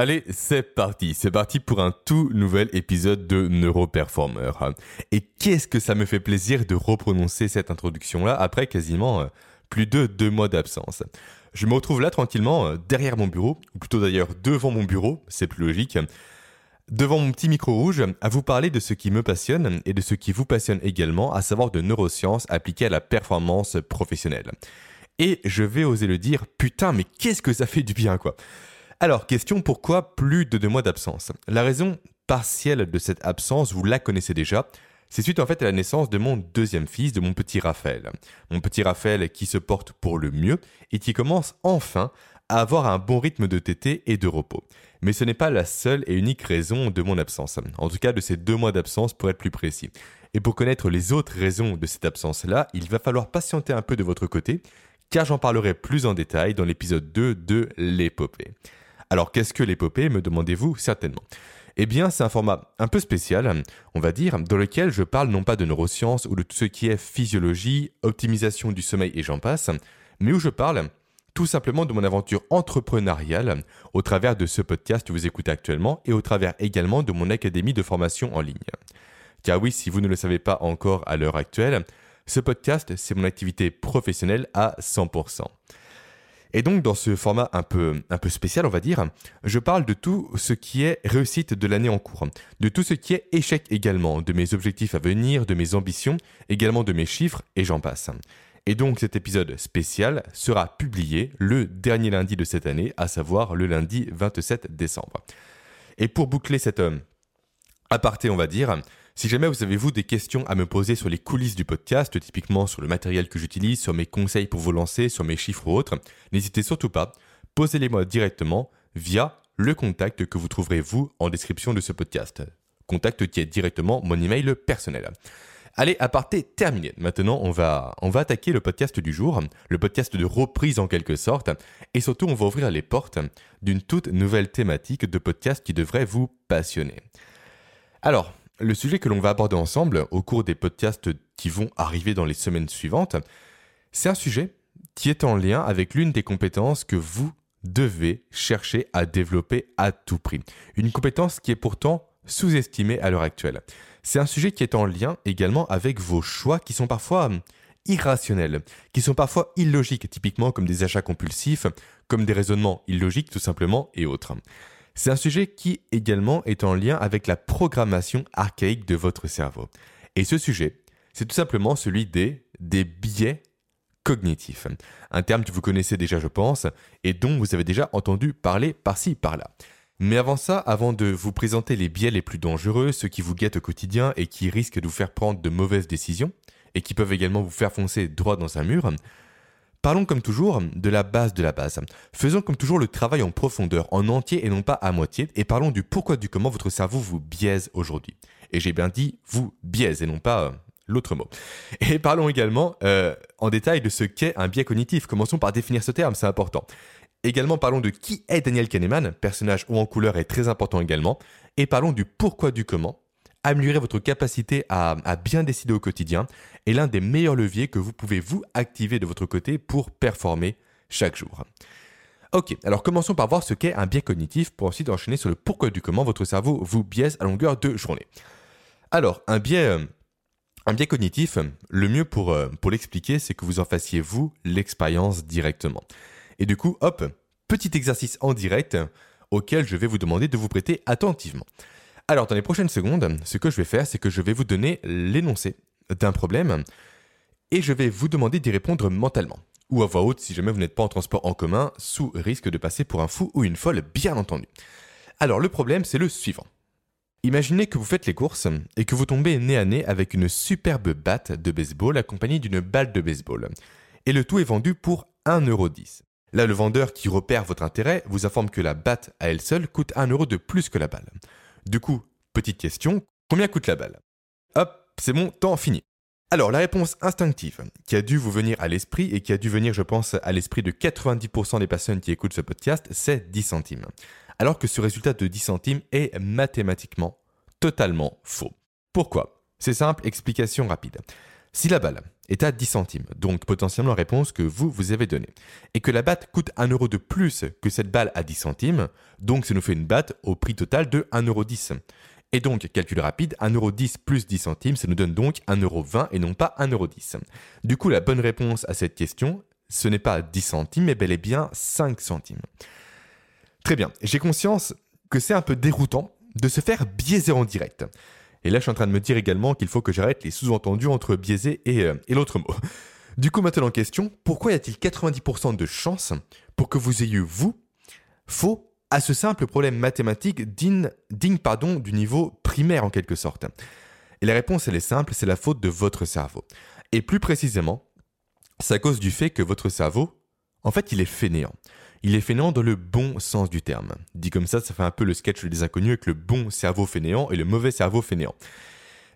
Allez, c'est parti pour un tout nouvel épisode de NeuroPerformer. Et qu'est-ce que ça me fait plaisir de reprononcer cette introduction-là après quasiment plus de 2 mois d'absence. Je me retrouve là tranquillement derrière mon bureau, ou plutôt d'ailleurs devant mon bureau, c'est plus logique, devant mon petit micro rouge, à vous parler de ce qui me passionne et de ce qui vous passionne également, à savoir de neurosciences appliquées à la performance professionnelle. Et je vais oser le dire, putain, mais qu'est-ce que ça fait du bien, quoi. Alors, question, pourquoi plus de 2 mois d'absence ? La raison partielle de cette absence, vous la connaissez déjà, c'est suite en fait à la naissance de mon deuxième fils, de mon petit Raphaël. Mon petit Raphaël qui se porte pour le mieux et qui commence enfin à avoir un bon rythme de tétée et de repos. Mais ce n'est pas la seule et unique raison de mon absence, en tout cas de ces 2 mois d'absence pour être plus précis. Et pour connaître les autres raisons de cette absence-là, il va falloir patienter un peu de votre côté, car j'en parlerai plus en détail dans l'épisode 2 de l'épopée. Alors qu'est-ce que l'épopée, me demandez-vous certainement ? Eh bien, c'est un format un peu spécial, on va dire, dans lequel je parle non pas de neurosciences ou de tout ce qui est physiologie, optimisation du sommeil et j'en passe, mais où je parle tout simplement de mon aventure entrepreneuriale au travers de ce podcast que vous écoutez actuellement et au travers également de mon académie de formation en ligne. Car oui, si vous ne le savez pas encore à l'heure actuelle, ce podcast, c'est mon activité professionnelle à 100%. Et donc, dans ce format un peu spécial, on va dire, je parle de tout ce qui est réussite de l'année en cours, de tout ce qui est échec également, de mes objectifs à venir, de mes ambitions, également de mes chiffres, et j'en passe. Et donc, cet épisode spécial sera publié le dernier lundi de cette année, à savoir le lundi 27 décembre. Et pour boucler cet aparté, on va dire, si jamais vous avez des questions à me poser sur les coulisses du podcast, typiquement sur le matériel que j'utilise, sur mes conseils pour vous lancer, sur mes chiffres ou autres, n'hésitez surtout pas, posez-les-moi directement via le contact que vous trouverez vous en description de ce podcast. Contact qui est directement mon email personnel. Allez, aparté terminé. Maintenant, on va attaquer le podcast du jour, le podcast de reprise en quelque sorte, et surtout on va ouvrir les portes d'une toute nouvelle thématique de podcast qui devrait vous passionner. Alors, le sujet que l'on va aborder ensemble au cours des podcasts qui vont arriver dans les semaines suivantes, c'est un sujet qui est en lien avec l'une des compétences que vous devez chercher à développer à tout prix. Une compétence qui est pourtant sous-estimée à l'heure actuelle. C'est un sujet qui est en lien également avec vos choix qui sont parfois irrationnels, qui sont parfois illogiques, typiquement comme des achats compulsifs, comme des raisonnements illogiques tout simplement et autres. C'est un sujet qui, également, est en lien avec la programmation archaïque de votre cerveau. Et ce sujet, c'est tout simplement celui des biais cognitifs. Un terme que vous connaissez déjà, je pense, et dont vous avez déjà entendu parler par-ci, par-là. Mais avant ça, avant de vous présenter les biais les plus dangereux, ceux qui vous guettent au quotidien et qui risquent de vous faire prendre de mauvaises décisions, et qui peuvent également vous faire foncer droit dans un mur, parlons comme toujours de la base de la base. Faisons comme toujours le travail en profondeur, en entier et non pas à moitié, et parlons du pourquoi du comment votre cerveau vous biaise aujourd'hui. Et j'ai bien dit vous biaise et non pas l'autre mot. Et parlons également en détail de ce qu'est un biais cognitif. Commençons par définir ce terme, c'est important. Également parlons de qui est Daniel Kahneman, personnage haut en couleur est très important également, et parlons du pourquoi du comment. Améliorer votre capacité à bien décider au quotidien est l'un des meilleurs leviers que vous pouvez vous activer de votre côté pour performer chaque jour. Ok, alors commençons par voir ce qu'est un biais cognitif pour ensuite enchaîner sur le pourquoi du comment votre cerveau vous biaise à longueur de journée. Alors, un biais cognitif, le mieux pour l'expliquer, c'est que vous en fassiez vous l'expérience directement. Et du coup, hop, petit exercice en direct auquel je vais vous demander de vous prêter attentivement. Alors, dans les prochaines secondes, ce que je vais faire, c'est que je vais vous donner l'énoncé d'un problème et je vais vous demander d'y répondre mentalement ou à voix haute si jamais vous n'êtes pas en transport en commun, sous risque de passer pour un fou ou une folle, bien entendu. Alors, le problème, c'est le suivant. Imaginez que vous faites les courses et que vous tombez nez à nez avec une superbe batte de baseball accompagnée d'une balle de baseball et le tout est vendu pour 1,10 €. Là, le vendeur qui repère votre intérêt vous informe que la batte à elle seule coûte 1 € de plus que la balle. Du coup, petite question, combien coûte la balle ? Hop, c'est bon, temps fini. Alors, la réponse instinctive qui a dû vous venir à l'esprit et qui a dû venir, je pense, à l'esprit de 90% des personnes qui écoutent ce podcast, c'est 10 centimes. Alors que ce résultat de 10 centimes est mathématiquement totalement faux. Pourquoi ? C'est simple, explication rapide. Si la balle est à 10 centimes, donc potentiellement la réponse que vous avez donnée, et que la batte coûte 1 euro de plus que cette balle à 10 centimes, donc ça nous fait une batte au prix total de 1,10 €. Et donc, calcul rapide, 1,10 € plus 10 centimes, ça nous donne donc 1,20 € et non pas 1,10 €. Du coup, la bonne réponse à cette question, ce n'est pas 10 centimes, mais bel et bien 5 centimes. Très bien, j'ai conscience que c'est un peu déroutant de se faire biaiser en direct. Et là, je suis en train de me dire également qu'il faut que j'arrête les sous-entendus entre biaisé et l'autre mot. Du coup, maintenant en question, pourquoi y a-t-il 90% de chance pour que vous ayez, vous, faux à ce simple problème mathématique digne du niveau primaire en quelque sorte? Et la réponse, elle est simple, c'est la faute de votre cerveau. Et plus précisément, c'est à cause du fait que votre cerveau, en fait, il est fainéant. Il est fainéant dans le bon sens du terme. Dit comme ça, ça fait un peu le sketch des inconnus avec le bon cerveau fainéant et le mauvais cerveau fainéant.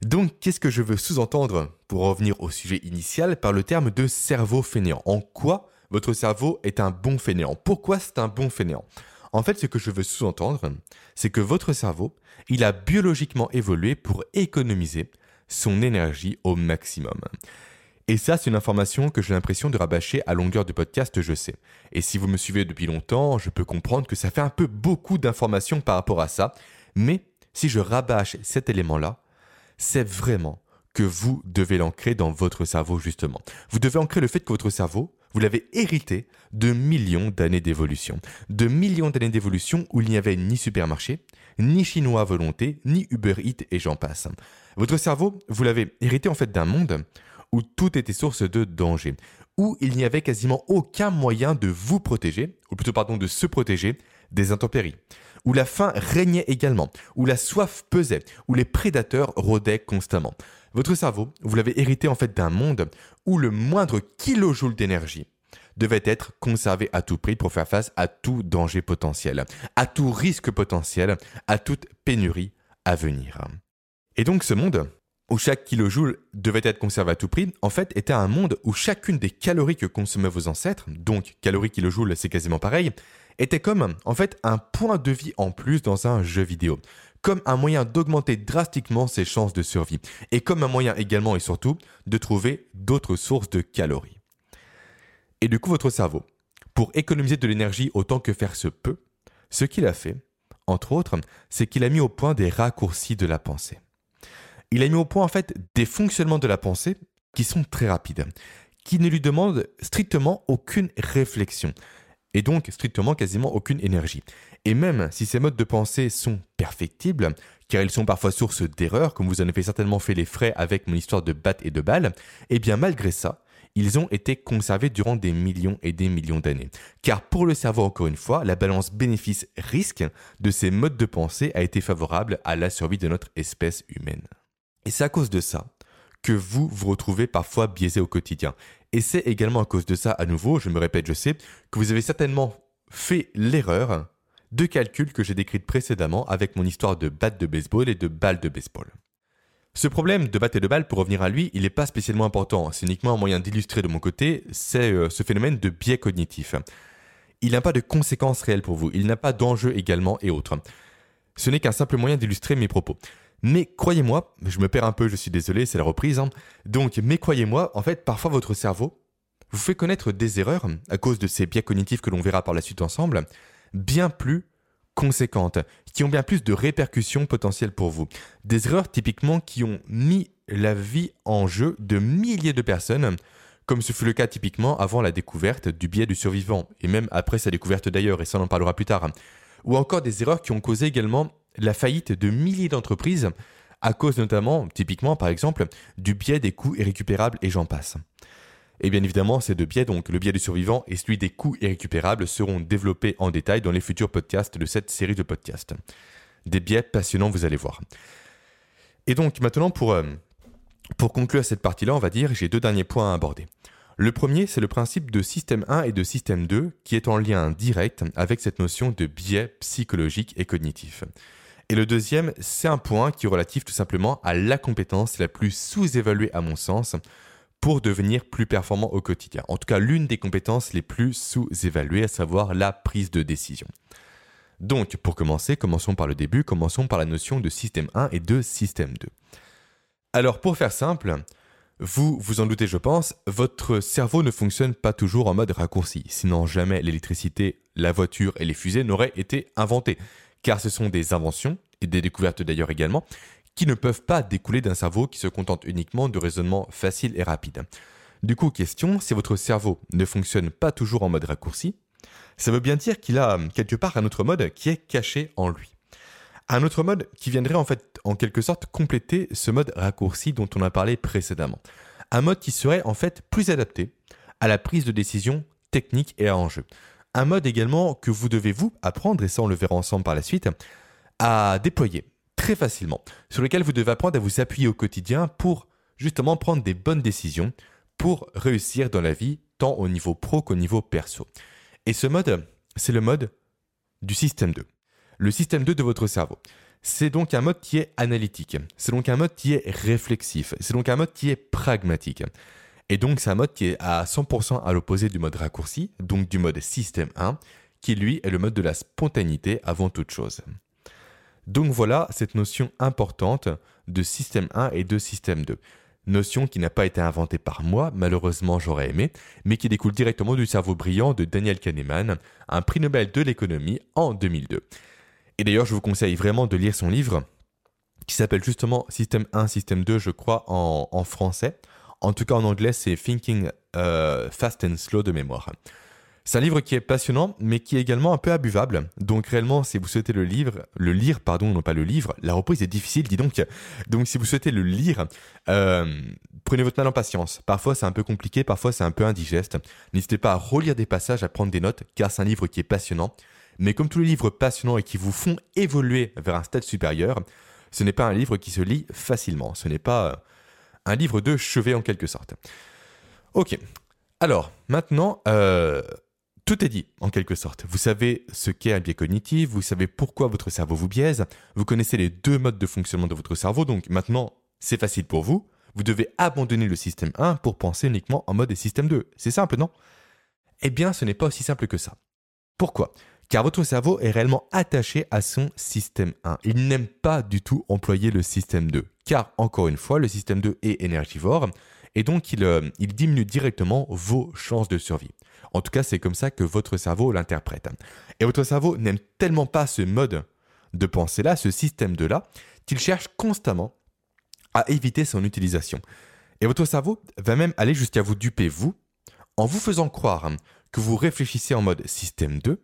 Donc, qu'est-ce que je veux sous-entendre pour revenir au sujet initial par le terme de cerveau fainéant? En quoi votre cerveau est un bon fainéant? Pourquoi c'est un bon fainéant? En fait, ce que je veux sous-entendre, c'est que votre cerveau, il a biologiquement évolué pour économiser son énergie au maximum. Et ça, c'est une information que j'ai l'impression de rabâcher à longueur de podcast, je sais. Et si vous me suivez depuis longtemps, je peux comprendre que ça fait un peu beaucoup d'informations par rapport à ça. Mais si je rabâche cet élément-là, c'est vraiment que vous devez l'ancrer dans votre cerveau, justement. Vous devez ancrer le fait que votre cerveau, vous l'avez hérité de millions d'années d'évolution. De millions d'années d'évolution où il n'y avait ni supermarché, ni chinois à volonté, ni Uber Eats et j'en passe. Votre cerveau, vous l'avez hérité en fait d'un monde où tout était source de danger, où il n'y avait quasiment aucun moyen de vous protéger, ou plutôt pardon, de se protéger des intempéries, où la faim régnait également, où la soif pesait, où les prédateurs rôdaient constamment. Votre cerveau, vous l'avez hérité en fait d'un monde où le moindre kilojoule d'énergie devait être conservé à tout prix pour faire face à tout danger potentiel, à tout risque potentiel, à toute pénurie à venir. Et donc ce monde où chaque kilojoule devait être conservé à tout prix, en fait, était un monde où chacune des calories que consommaient vos ancêtres, donc calories, kilojoules, c'est quasiment pareil, était comme, en fait, un point de vie en plus dans un jeu vidéo, comme un moyen d'augmenter drastiquement ses chances de survie, et comme un moyen également et surtout de trouver d'autres sources de calories. Et du coup, votre cerveau, pour économiser de l'énergie autant que faire se peut, ce qu'il a fait, entre autres, c'est qu'il a mis au point des raccourcis de la pensée. Il a mis au point en fait des fonctionnements de la pensée qui sont très rapides, qui ne lui demandent strictement aucune réflexion et donc strictement quasiment aucune énergie. Et même si ces modes de pensée sont perfectibles, car ils sont parfois source d'erreurs, comme vous en avez certainement fait les frais avec mon histoire de batte et de balle, et bien malgré ça, ils ont été conservés durant des millions et des millions d'années. Car pour le cerveau, encore une fois, la balance bénéfice-risque de ces modes de pensée a été favorable à la survie de notre espèce humaine. Et c'est à cause de ça que vous vous retrouvez parfois biaisé au quotidien. Et c'est également à cause de ça, à nouveau, je me répète, je sais, que vous avez certainement fait l'erreur de calcul que j'ai décrite précédemment avec mon histoire de batte de baseball et de balle de baseball. Ce problème de batte et de balle, pour revenir à lui, il n'est pas spécialement important. C'est uniquement un moyen d'illustrer de mon côté, c'est ce phénomène de biais cognitif. Il n'a pas de conséquences réelles pour vous, il n'a pas d'enjeu également et autres. Ce n'est qu'un simple moyen d'illustrer mes propos. Mais croyez-moi, je me perds un peu, je suis désolé, c'est la reprise. Donc, mais croyez-moi, en fait, parfois votre cerveau vous fait connaître des erreurs, à cause de ces biais cognitifs que l'on verra par la suite ensemble, bien plus conséquentes, qui ont bien plus de répercussions potentielles pour vous. Des erreurs typiquement qui ont mis la vie en jeu de milliers de personnes, comme ce fut le cas typiquement avant la découverte du biais du survivant, et même après sa découverte d'ailleurs, et ça on en parlera plus tard. Ou encore des erreurs qui ont causé également la faillite de milliers d'entreprises à cause notamment, typiquement par exemple, du biais des coûts irrécupérables et j'en passe. Et bien évidemment, ces deux biais, donc le biais du survivant et celui des coûts irrécupérables, seront développés en détail dans les futurs podcasts de cette série de podcasts. Des biais passionnants, vous allez voir. Et donc maintenant, pour conclure cette partie-là, on va dire, j'ai deux derniers points à aborder. Le premier, c'est le principe de système 1 et de système 2 qui est en lien direct avec cette notion de biais psychologique et cognitif. Et le deuxième, c'est un point qui est relatif tout simplement à la compétence la plus sous-évaluée à mon sens pour devenir plus performant au quotidien. En tout cas, l'une des compétences les plus sous-évaluées, à savoir la prise de décision. Donc, pour commencer, commençons par le début, commençons par la notion de système 1 et de système 2. Alors, pour faire simple, Vous vous en doutez, je pense, votre cerveau ne fonctionne pas toujours en mode raccourci, sinon jamais l'électricité, la voiture et les fusées n'auraient été inventées, car ce sont des inventions, et des découvertes d'ailleurs également, qui ne peuvent pas découler d'un cerveau qui se contente uniquement de raisonnements faciles et rapides. Du coup, question, si votre cerveau ne fonctionne pas toujours en mode raccourci, ça veut bien dire qu'il a quelque part un autre mode qui est caché en lui. Un autre mode qui viendrait en fait en quelque sorte compléter ce mode raccourci dont on a parlé précédemment. Un mode qui serait en fait plus adapté à la prise de décision technique et à enjeu. Un mode également que vous devez vous apprendre, et ça on le verra ensemble par la suite, à déployer très facilement, sur lequel vous devez apprendre à vous appuyer au quotidien pour justement prendre des bonnes décisions pour réussir dans la vie, tant au niveau pro qu'au niveau perso. Et ce mode, c'est le mode du système 2. Le système 2 de votre cerveau. C'est donc un mode qui est analytique, c'est donc un mode qui est réflexif, c'est donc un mode qui est pragmatique. Et donc c'est un mode qui est à 100% à l'opposé du mode raccourci, donc du mode système 1, qui lui est le mode de la spontanéité avant toute chose. Donc voilà cette notion importante de système 1 et de système 2. Notion qui n'a pas été inventée par moi, malheureusement j'aurais aimé, mais qui découle directement du cerveau brillant de Daniel Kahneman, un prix Nobel de l'économie en 2002. Et d'ailleurs, je vous conseille vraiment de lire son livre qui s'appelle justement Système 1, Système 2, je crois, en français. En tout cas, en anglais, c'est Thinking, Fast and Slow de mémoire. C'est un livre qui est passionnant, mais qui est également un peu imbuvable. Donc réellement, si vous souhaitez Donc si vous souhaitez le lire, prenez votre mal en patience. Parfois, c'est un peu compliqué, parfois, c'est un peu indigeste. N'hésitez pas à relire des passages, à prendre des notes, car c'est un livre qui est passionnant. Mais comme tous les livres passionnants et qui vous font évoluer vers un stade supérieur, ce n'est pas un livre qui se lit facilement. Ce n'est pas un livre de chevet en quelque sorte. Ok, alors maintenant, tout est dit en quelque sorte. Vous savez ce qu'est un biais cognitif, vous savez pourquoi votre cerveau vous biaise, vous connaissez les deux modes de fonctionnement de votre cerveau, donc maintenant c'est facile pour vous. Vous devez abandonner le système 1 pour penser uniquement en mode système 2. C'est simple, non ? Eh bien, ce n'est pas aussi simple que ça. Pourquoi ? Car votre cerveau est réellement attaché à son système 1. Il n'aime pas du tout employer le système 2. Car, encore une fois, le système 2 est énergivore et donc il diminue directement vos chances de survie. En tout cas, c'est comme ça que votre cerveau l'interprète. Et votre cerveau n'aime tellement pas ce mode de pensée-là, ce système 2-là, qu'il cherche constamment à éviter son utilisation. Et votre cerveau va même aller jusqu'à vous duper, vous, en vous faisant croire que vous réfléchissez en mode système 2,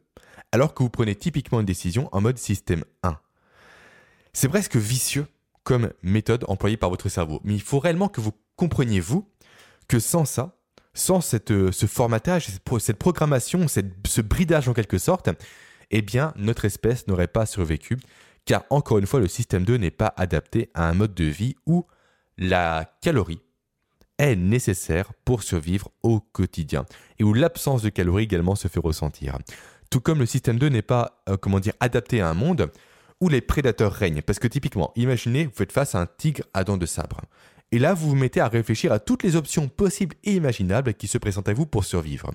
alors que vous prenez typiquement une décision en mode système 1. C'est presque vicieux comme méthode employée par votre cerveau, mais il faut réellement que vous compreniez, vous, que sans ça, sans ce formatage, cette programmation, ce bridage en quelque sorte, eh bien, notre espèce n'aurait pas survécu, car encore une fois, le système 2 n'est pas adapté à un mode de vie où la calorie est nécessaire pour survivre au quotidien, et où l'absence de calories également se fait ressentir. Tout comme le système 2 n'est pas, adapté à un monde où les prédateurs règnent. Parce que typiquement, imaginez, vous faites face à un tigre à dents de sabre. Et là, vous vous mettez à réfléchir à toutes les options possibles et imaginables qui se présentent à vous pour survivre.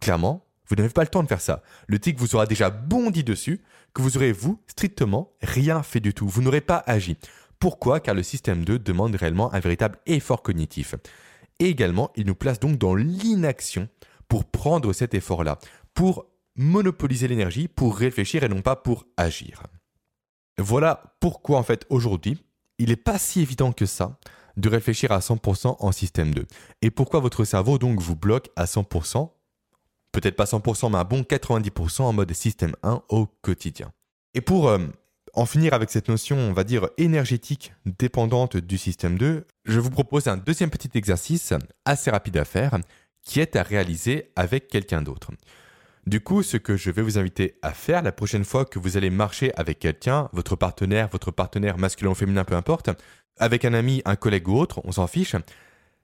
Clairement, vous n'avez pas le temps de faire ça. Le tigre vous aura déjà bondi dessus, que vous aurez, vous, strictement rien fait du tout. Vous n'aurez pas agi. Pourquoi ? Car le système 2 demande réellement un véritable effort cognitif. Et également, il nous place donc dans l'inaction pour prendre cet effort-là, pour monopoliser l'énergie pour réfléchir et non pas pour agir. Voilà pourquoi en fait aujourd'hui, il n'est pas si évident que ça de réfléchir à 100% en système 2. Et pourquoi votre cerveau donc vous bloque à 100%, peut-être pas 100% mais un bon 90% en mode système 1 au quotidien. Et pour en finir avec cette notion, on va dire énergétique dépendante du système 2, je vous propose un deuxième petit exercice assez rapide à faire qui est à réaliser avec quelqu'un d'autre. Du coup, ce que je vais vous inviter à faire la prochaine fois que vous allez marcher avec quelqu'un, votre partenaire masculin ou féminin, peu importe, avec un ami, un collègue ou autre, on s'en fiche,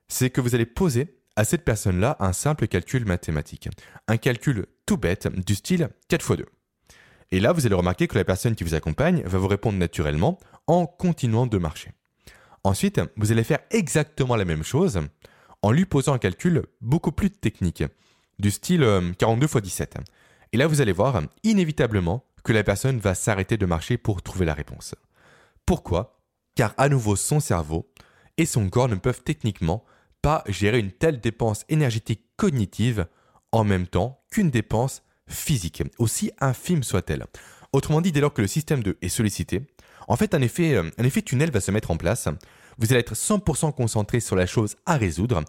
c'est que vous allez poser à cette personne-là un simple calcul mathématique. Un calcul tout bête du style 4 × 2. Et là, vous allez remarquer que la personne qui vous accompagne va vous répondre naturellement en continuant de marcher. Ensuite, vous allez faire exactement la même chose en lui posant un calcul beaucoup plus technique. Du style 42 x 17. Et là, vous allez voir, inévitablement, que la personne va s'arrêter de marcher pour trouver la réponse. Pourquoi ? Car à nouveau, son cerveau et son corps ne peuvent techniquement pas gérer une telle dépense énergétique cognitive en même temps qu'une dépense physique, aussi infime soit-elle. Autrement dit, dès lors que le système 2 est sollicité, en fait un effet tunnel va se mettre en place. Vous allez être 100% concentré sur la chose à résoudre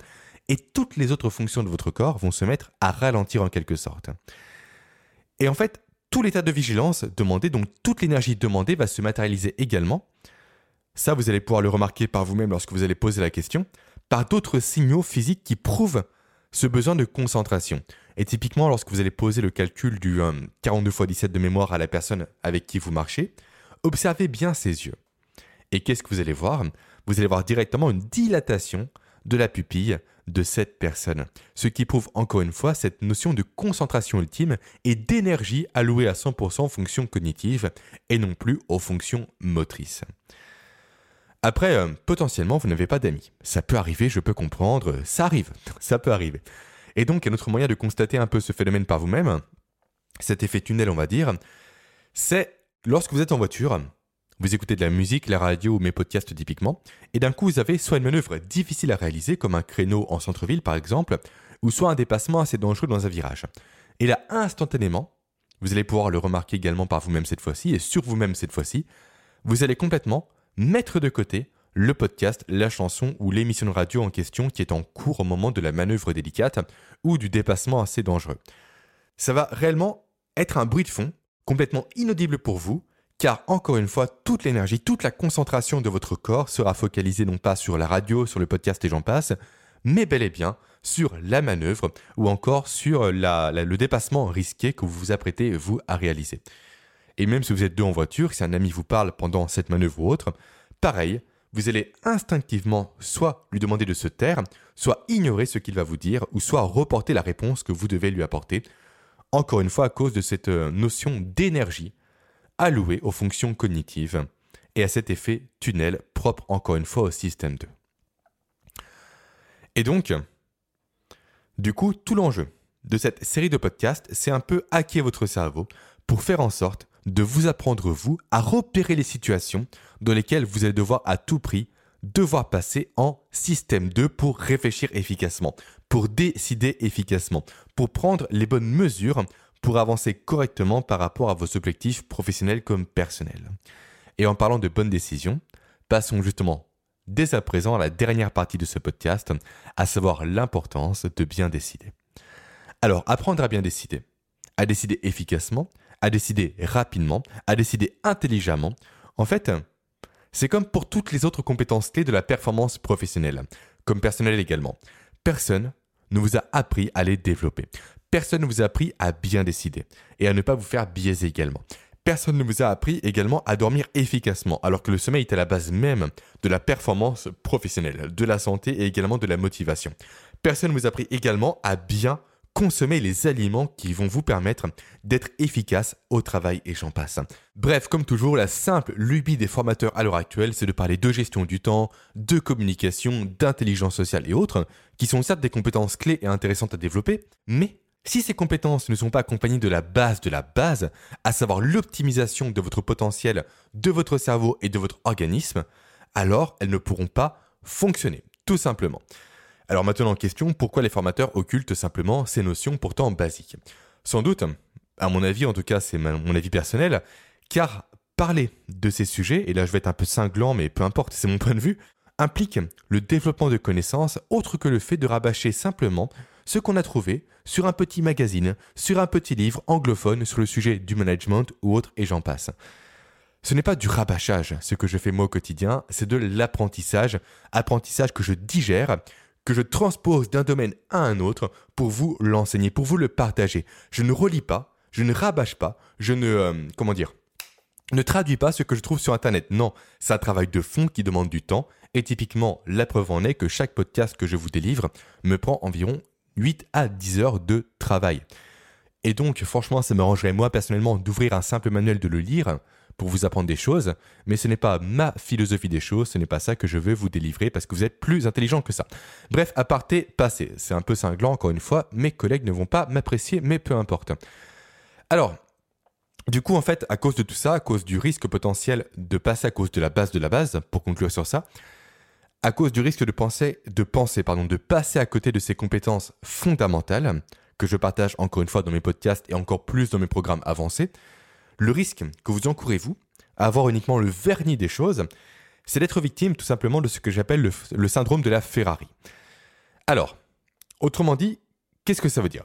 et toutes les autres fonctions de votre corps vont se mettre à ralentir en quelque sorte. Et en fait, tout l'état de vigilance demandé, donc toute l'énergie demandée va se matérialiser également. Ça, vous allez pouvoir le remarquer par vous-même lorsque vous allez poser la question, par d'autres signaux physiques qui prouvent ce besoin de concentration. Et typiquement, lorsque vous allez poser le calcul du 42 × 17 de mémoire à la personne avec qui vous marchez, observez bien ses yeux. Et qu'est-ce que vous allez voir ? Vous allez voir directement une dilatation de la pupille de cette personne. Ce qui prouve encore une fois cette notion de concentration ultime et d'énergie allouée à 100% aux fonctions cognitives et non plus aux fonctions motrices. Après, potentiellement, vous n'avez pas d'amis. Ça peut arriver, je peux comprendre, ça arrive, ça peut arriver. Et donc, un autre moyen de constater un peu ce phénomène par vous-même, cet effet tunnel, on va dire, c'est lorsque vous êtes en voiture, vous écoutez de la musique, la radio ou mes podcasts typiquement, et d'un coup, vous avez soit une manœuvre difficile à réaliser, comme un créneau en centre-ville par exemple, ou soit un dépassement assez dangereux dans un virage. Et là, instantanément, vous allez pouvoir le remarquer également par vous-même cette fois-ci, et sur vous-même cette fois-ci, vous allez complètement mettre de côté le podcast, la chanson ou l'émission de radio en question qui est en cours au moment de la manœuvre délicate ou du dépassement assez dangereux. Ça va réellement être un bruit de fond complètement inaudible pour vous, car encore une fois, toute l'énergie, toute la concentration de votre corps sera focalisée non pas sur la radio, sur le podcast et j'en passe, mais bel et bien sur la manœuvre ou encore sur le dépassement risqué que vous vous apprêtez, vous, à réaliser. Et même si vous êtes deux en voiture, si un ami vous parle pendant cette manœuvre ou autre, pareil, vous allez instinctivement soit lui demander de se taire, soit ignorer ce qu'il va vous dire, ou soit reporter la réponse que vous devez lui apporter, encore une fois à cause de cette notion d'énergie allouée aux fonctions cognitives et à cet effet tunnel propre encore une fois au système 2. Et donc, du coup, tout l'enjeu de cette série de podcasts, c'est un peu hacker votre cerveau pour faire en sorte de vous apprendre, vous, à repérer les situations dans lesquelles vous allez devoir à tout prix passer en système 2 pour réfléchir efficacement, pour décider efficacement, pour prendre les bonnes mesures, pour avancer correctement par rapport à vos objectifs professionnels comme personnels. Et en parlant de bonnes décisions, passons justement dès à présent à la dernière partie de ce podcast, à savoir l'importance de bien décider. Alors, apprendre à bien décider, à décider efficacement, à décider rapidement, à décider intelligemment. En fait, c'est comme pour toutes les autres compétences clés de la performance professionnelle, comme personnelle également. Personne ne vous a appris à les développer. Personne ne vous a appris à bien décider et à ne pas vous faire biaiser également. Personne ne vous a appris également à dormir efficacement, alors que le sommeil est à la base même de la performance professionnelle, de la santé et également de la motivation. Personne ne vous a appris également à bien consommer les aliments qui vont vous permettre d'être efficace au travail et j'en passe. Bref, comme toujours, la simple lubie des formateurs à l'heure actuelle, c'est de parler de gestion du temps, de communication, d'intelligence sociale et autres, qui sont certes des compétences clés et intéressantes à développer, mais si ces compétences ne sont pas accompagnées de la base, à savoir l'optimisation de votre potentiel, de votre cerveau et de votre organisme, alors elles ne pourront pas fonctionner, tout simplement. Alors maintenant en question, pourquoi les formateurs occultent simplement ces notions pourtant basiques ? Sans doute, à mon avis, en tout cas c'est mon avis personnel, car parler de ces sujets, et là je vais être un peu cinglant mais peu importe, c'est mon point de vue, implique le développement de connaissances autre que le fait de rabâcher simplement ce qu'on a trouvé sur un petit magazine, sur un petit livre anglophone sur le sujet du management ou autre et j'en passe. Ce n'est pas du rabâchage ce que je fais moi au quotidien, c'est de l'apprentissage, apprentissage que je digère, que je transpose d'un domaine à un autre pour vous l'enseigner, pour vous le partager. Je ne relis pas, je ne rabâche pas, je ne traduis pas ce que je trouve sur Internet. Non, c'est un travail de fond qui demande du temps et typiquement, la preuve en est que chaque podcast que je vous délivre me prend environ 8 à 10 heures de travail. Et donc, franchement, ça m'arrangerait moi personnellement d'ouvrir un simple manuel, de le lire pour vous apprendre des choses, mais ce n'est pas ma philosophie des choses, ce n'est pas ça que je veux vous délivrer parce que vous êtes plus intelligent que ça. Bref, aparté, passé. C'est un peu cinglant, encore une fois, mes collègues ne vont pas m'apprécier, mais peu importe. Alors, du coup, en fait, à cause de tout ça, à cause du risque potentiel de passer à cause de la base, pour conclure sur ça, à cause du risque de passer à côté de ces compétences fondamentales que je partage encore une fois dans mes podcasts et encore plus dans mes programmes avancés, le risque que vous encourez, vous, à avoir uniquement le vernis des choses, c'est d'être victime tout simplement de ce que j'appelle le syndrome de la Ferrari. Alors, autrement dit, qu'est-ce que ça veut dire ?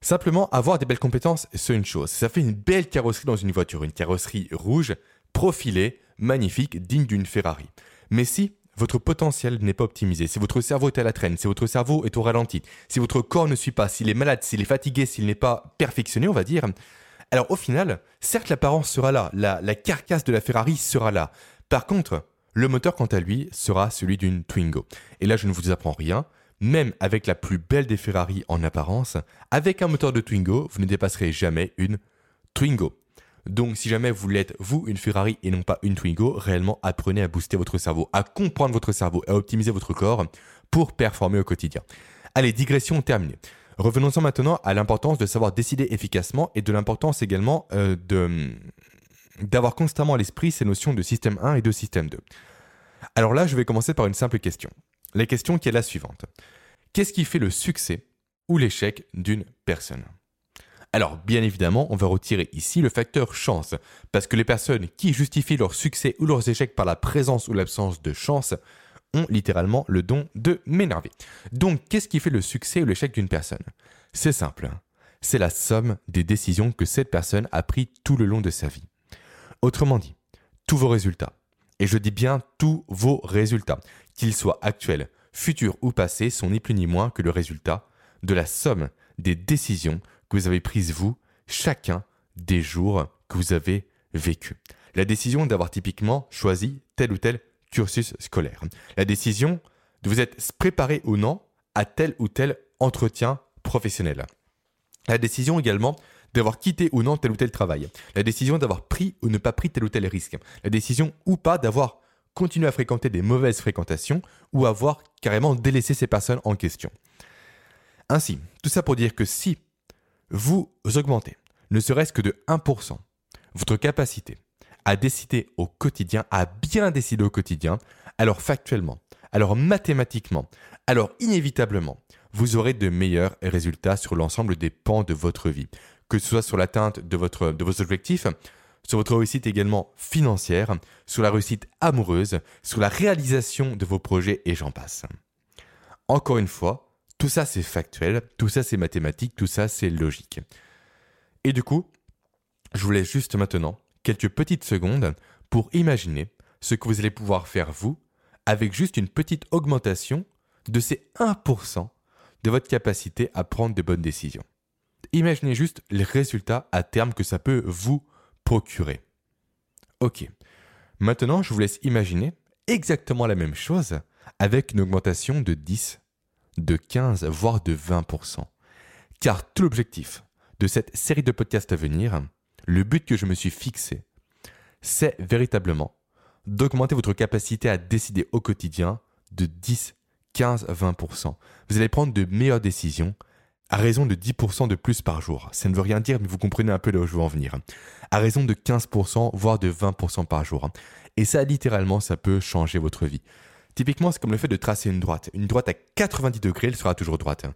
Simplement, avoir des belles compétences, c'est une chose. Ça fait une belle carrosserie dans une voiture, une carrosserie rouge, profilée, magnifique, digne d'une Ferrari. Mais si votre potentiel n'est pas optimisé, si votre cerveau est à la traîne, si votre cerveau est au ralenti, si votre corps ne suit pas, s'il est malade, s'il est fatigué, s'il n'est pas perfectionné, on va dire, alors au final, certes l'apparence sera là, la carcasse de la Ferrari sera là. Par contre, le moteur quant à lui sera celui d'une Twingo. Et là, je ne vous apprends rien. Même avec la plus belle des Ferrari en apparence, avec un moteur de Twingo, vous ne dépasserez jamais une Twingo. Donc si jamais vous l'êtes, vous, une Ferrari et non pas une Twingo, réellement apprenez à booster votre cerveau, à comprendre votre cerveau, à optimiser votre corps pour performer au quotidien. Allez, digression terminée. Revenons-en maintenant à l'importance de savoir décider efficacement et de l'importance également d'avoir constamment à l'esprit ces notions de système 1 et de système 2. Alors là, je vais commencer par une simple question. La question qui est la suivante. Qu'est-ce qui fait le succès ou l'échec d'une personne ? Alors, bien évidemment, on va retirer ici le facteur chance, parce que les personnes qui justifient leur succès ou leurs échecs par la présence ou l'absence de chance ont littéralement le don de m'énerver. Donc, qu'est-ce qui fait le succès ou l'échec d'une personne ? C'est simple, c'est la somme des décisions que cette personne a prises tout le long de sa vie. Autrement dit, tous vos résultats, et je dis bien tous vos résultats, qu'ils soient actuels, futurs ou passés, sont ni plus ni moins que le résultat de la somme des décisions que vous avez prises vous, chacun des jours que vous avez vécu. La décision d'avoir typiquement choisi tel ou tel cursus scolaire. La décision de vous être préparé ou non à tel ou tel entretien professionnel. La décision également d'avoir quitté ou non tel ou tel travail, la décision d'avoir pris ou ne pas pris tel ou tel risque, la décision ou pas d'avoir continué à fréquenter des mauvaises fréquentations ou avoir carrément délaissé ces personnes en question. Ainsi, tout ça pour dire que si vous augmentez, ne serait-ce que de 1%, votre capacité à décider au quotidien, à bien décider au quotidien, alors factuellement, alors mathématiquement, alors inévitablement, vous aurez de meilleurs résultats sur l'ensemble des pans de votre vie. Que ce soit sur l'atteinte de vos objectifs, sur votre réussite également financière, sur la réussite amoureuse, sur la réalisation de vos projets et j'en passe. Encore une fois, tout ça c'est factuel, tout ça c'est mathématique, tout ça c'est logique. Et du coup, je vous laisse juste maintenant quelques petites secondes pour imaginer ce que vous allez pouvoir faire vous avec juste une petite augmentation de ces 1% de votre capacité à prendre de bonnes décisions. Imaginez juste les résultats à terme que ça peut vous procurer. Ok, maintenant je vous laisse imaginer exactement la même chose avec une augmentation de 10, de 15, voire de 20%. Car tout l'objectif de cette série de podcasts à venir, le but que je me suis fixé, c'est véritablement d'augmenter votre capacité à décider au quotidien de 10, 15, 20%. Vous allez prendre de meilleures décisions à raison de 10% de plus par jour. Ça ne veut rien dire, mais vous comprenez un peu là où je veux en venir. À raison de 15%, voire de 20% par jour. Et ça, littéralement, ça peut changer votre vie. Typiquement, c'est comme le fait de tracer une droite. Une droite à 90 degrés, elle sera toujours droite.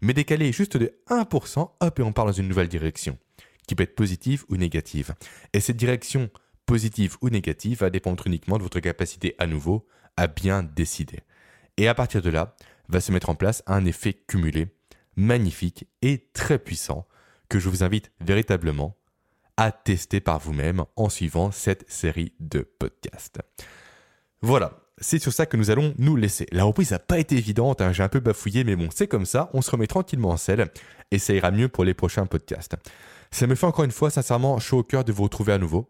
Mais décalée juste de 1%, hop, et on part dans une nouvelle direction, qui peut être positive ou négative. Et cette direction positive ou négative va dépendre uniquement de votre capacité à nouveau à bien décider. Et à partir de là, va se mettre en place un effet cumulé magnifique et très puissant que je vous invite véritablement à tester par vous-même en suivant cette série de podcasts. Voilà, c'est sur ça que nous allons nous laisser. La reprise n'a pas été évidente, j'ai un peu bafouillé, mais bon, c'est comme ça, on se remet tranquillement en selle et ça ira mieux pour les prochains podcasts. Ça me fait encore une fois sincèrement chaud au cœur de vous retrouver à nouveau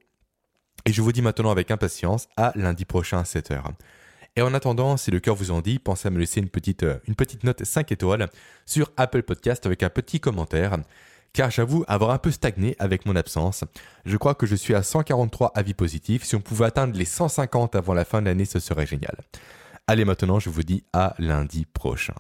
et je vous dis maintenant avec impatience à lundi prochain à 7h. Et en attendant, si le cœur vous en dit, pensez à me laisser une petite note 5 étoiles sur Apple Podcast avec un petit commentaire, car j'avoue avoir un peu stagné avec mon absence. Je crois que je suis à 143 avis positifs. Si on pouvait atteindre les 150 avant la fin de l'année, ce serait génial. Allez, maintenant, je vous dis à lundi prochain.